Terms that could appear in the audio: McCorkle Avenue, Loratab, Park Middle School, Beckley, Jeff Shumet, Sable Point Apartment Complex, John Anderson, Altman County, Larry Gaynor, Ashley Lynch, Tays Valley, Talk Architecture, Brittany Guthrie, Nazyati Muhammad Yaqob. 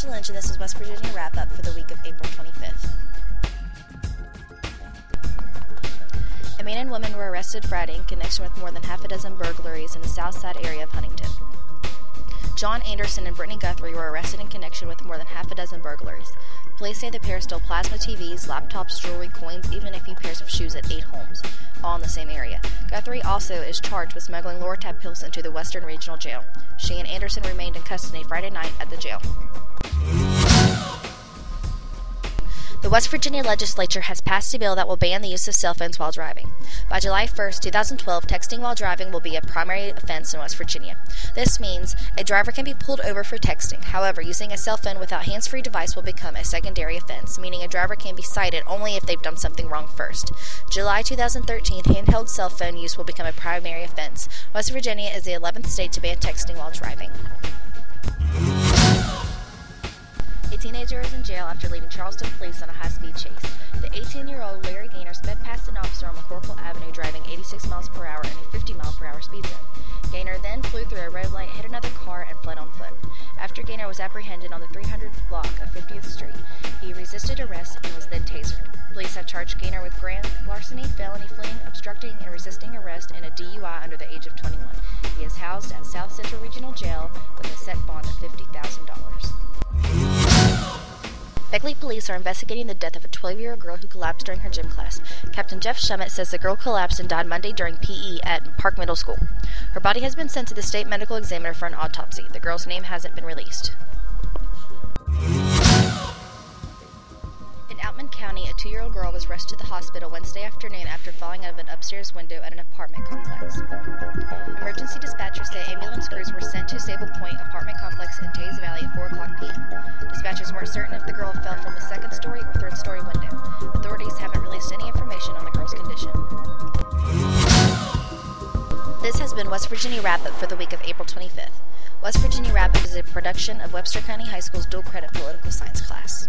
Ashley Lynch, and this is West Virginia Wrap-Up for the week of April 25th. A man and woman were arrested Friday in connection with more than half a dozen burglaries in the south side area of Huntington. John Anderson and Brittany Guthrie were arrested in connection with more than half a dozen burglaries. Police say the pair stole plasma TVs, laptops, jewelry, coins, even a few pairs of shoes at 8 homes, all in the same area. Guthrie also is charged with smuggling Loratab pills into the Western Regional Jail. She and Anderson remained in custody Friday night at the jail. The West Virginia legislature has passed a bill that will ban the use of cell phones while driving. By July 1, 2012, texting while driving will be a primary offense in West Virginia. This means a driver can be pulled over for texting. However, using a cell phone without hands-free device will become a secondary offense, meaning a driver can be cited only if they've done something wrong first. July 2013, handheld cell phone use will become a primary offense. West Virginia is the 11th state to ban texting while driving. A teenager is in jail after leading Charleston police on a high-speed chase. The 18-year-old Larry Gaynor sped past an officer on McCorkle Avenue driving 86 miles per hour in a 50-mile-per-hour speed zone. Gaynor then flew through a red light, hit another car, and fled on foot. After Gaynor was apprehended on the 300 block of 50th Street, he resisted arrest and was then tasered. Police have charged Gaynor with grand larceny, felony fleeing, obstructing, and resisting arrest and a DUI under the age of 21. He is housed at South Central Regional Jail with a set bond of $50,000. Beckley police are investigating the death of a 12-year-old girl who collapsed during her gym class. Captain Jeff Shumet says the girl collapsed and died Monday during P.E. at Park Middle School. Her body has been sent to the state medical examiner for an autopsy. The girl's name hasn't been released. In Altman County, a 2-year-old girl was rushed to the hospital Wednesday afternoon after falling out of an upstairs window at an apartment complex. Emergency dispatchers say ambulance crews were sent to Sable Point Apartment Complex in Tays Valley at 4 o'clock p.m. Dispatchers weren't certain if the girl fell from a second-story or third-story window. Authorities haven't released any information on the girl's condition. This has been West Virginia Wrap-Up for the week of April 25th. West Virginia Wrap-Up is a production of Webster County High School's dual-credit political science class.